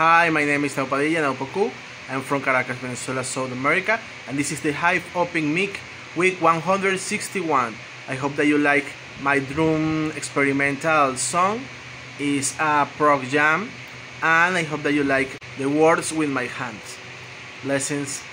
Hi, my name is Naupadilla Naupoku. I'm from Caracas, Venezuela, South America, and this is the Hive Open Mic Week 161. I hope that you like my drum experimental song. It's a prog jam, and I hope that you like the words with my hands. Blessings.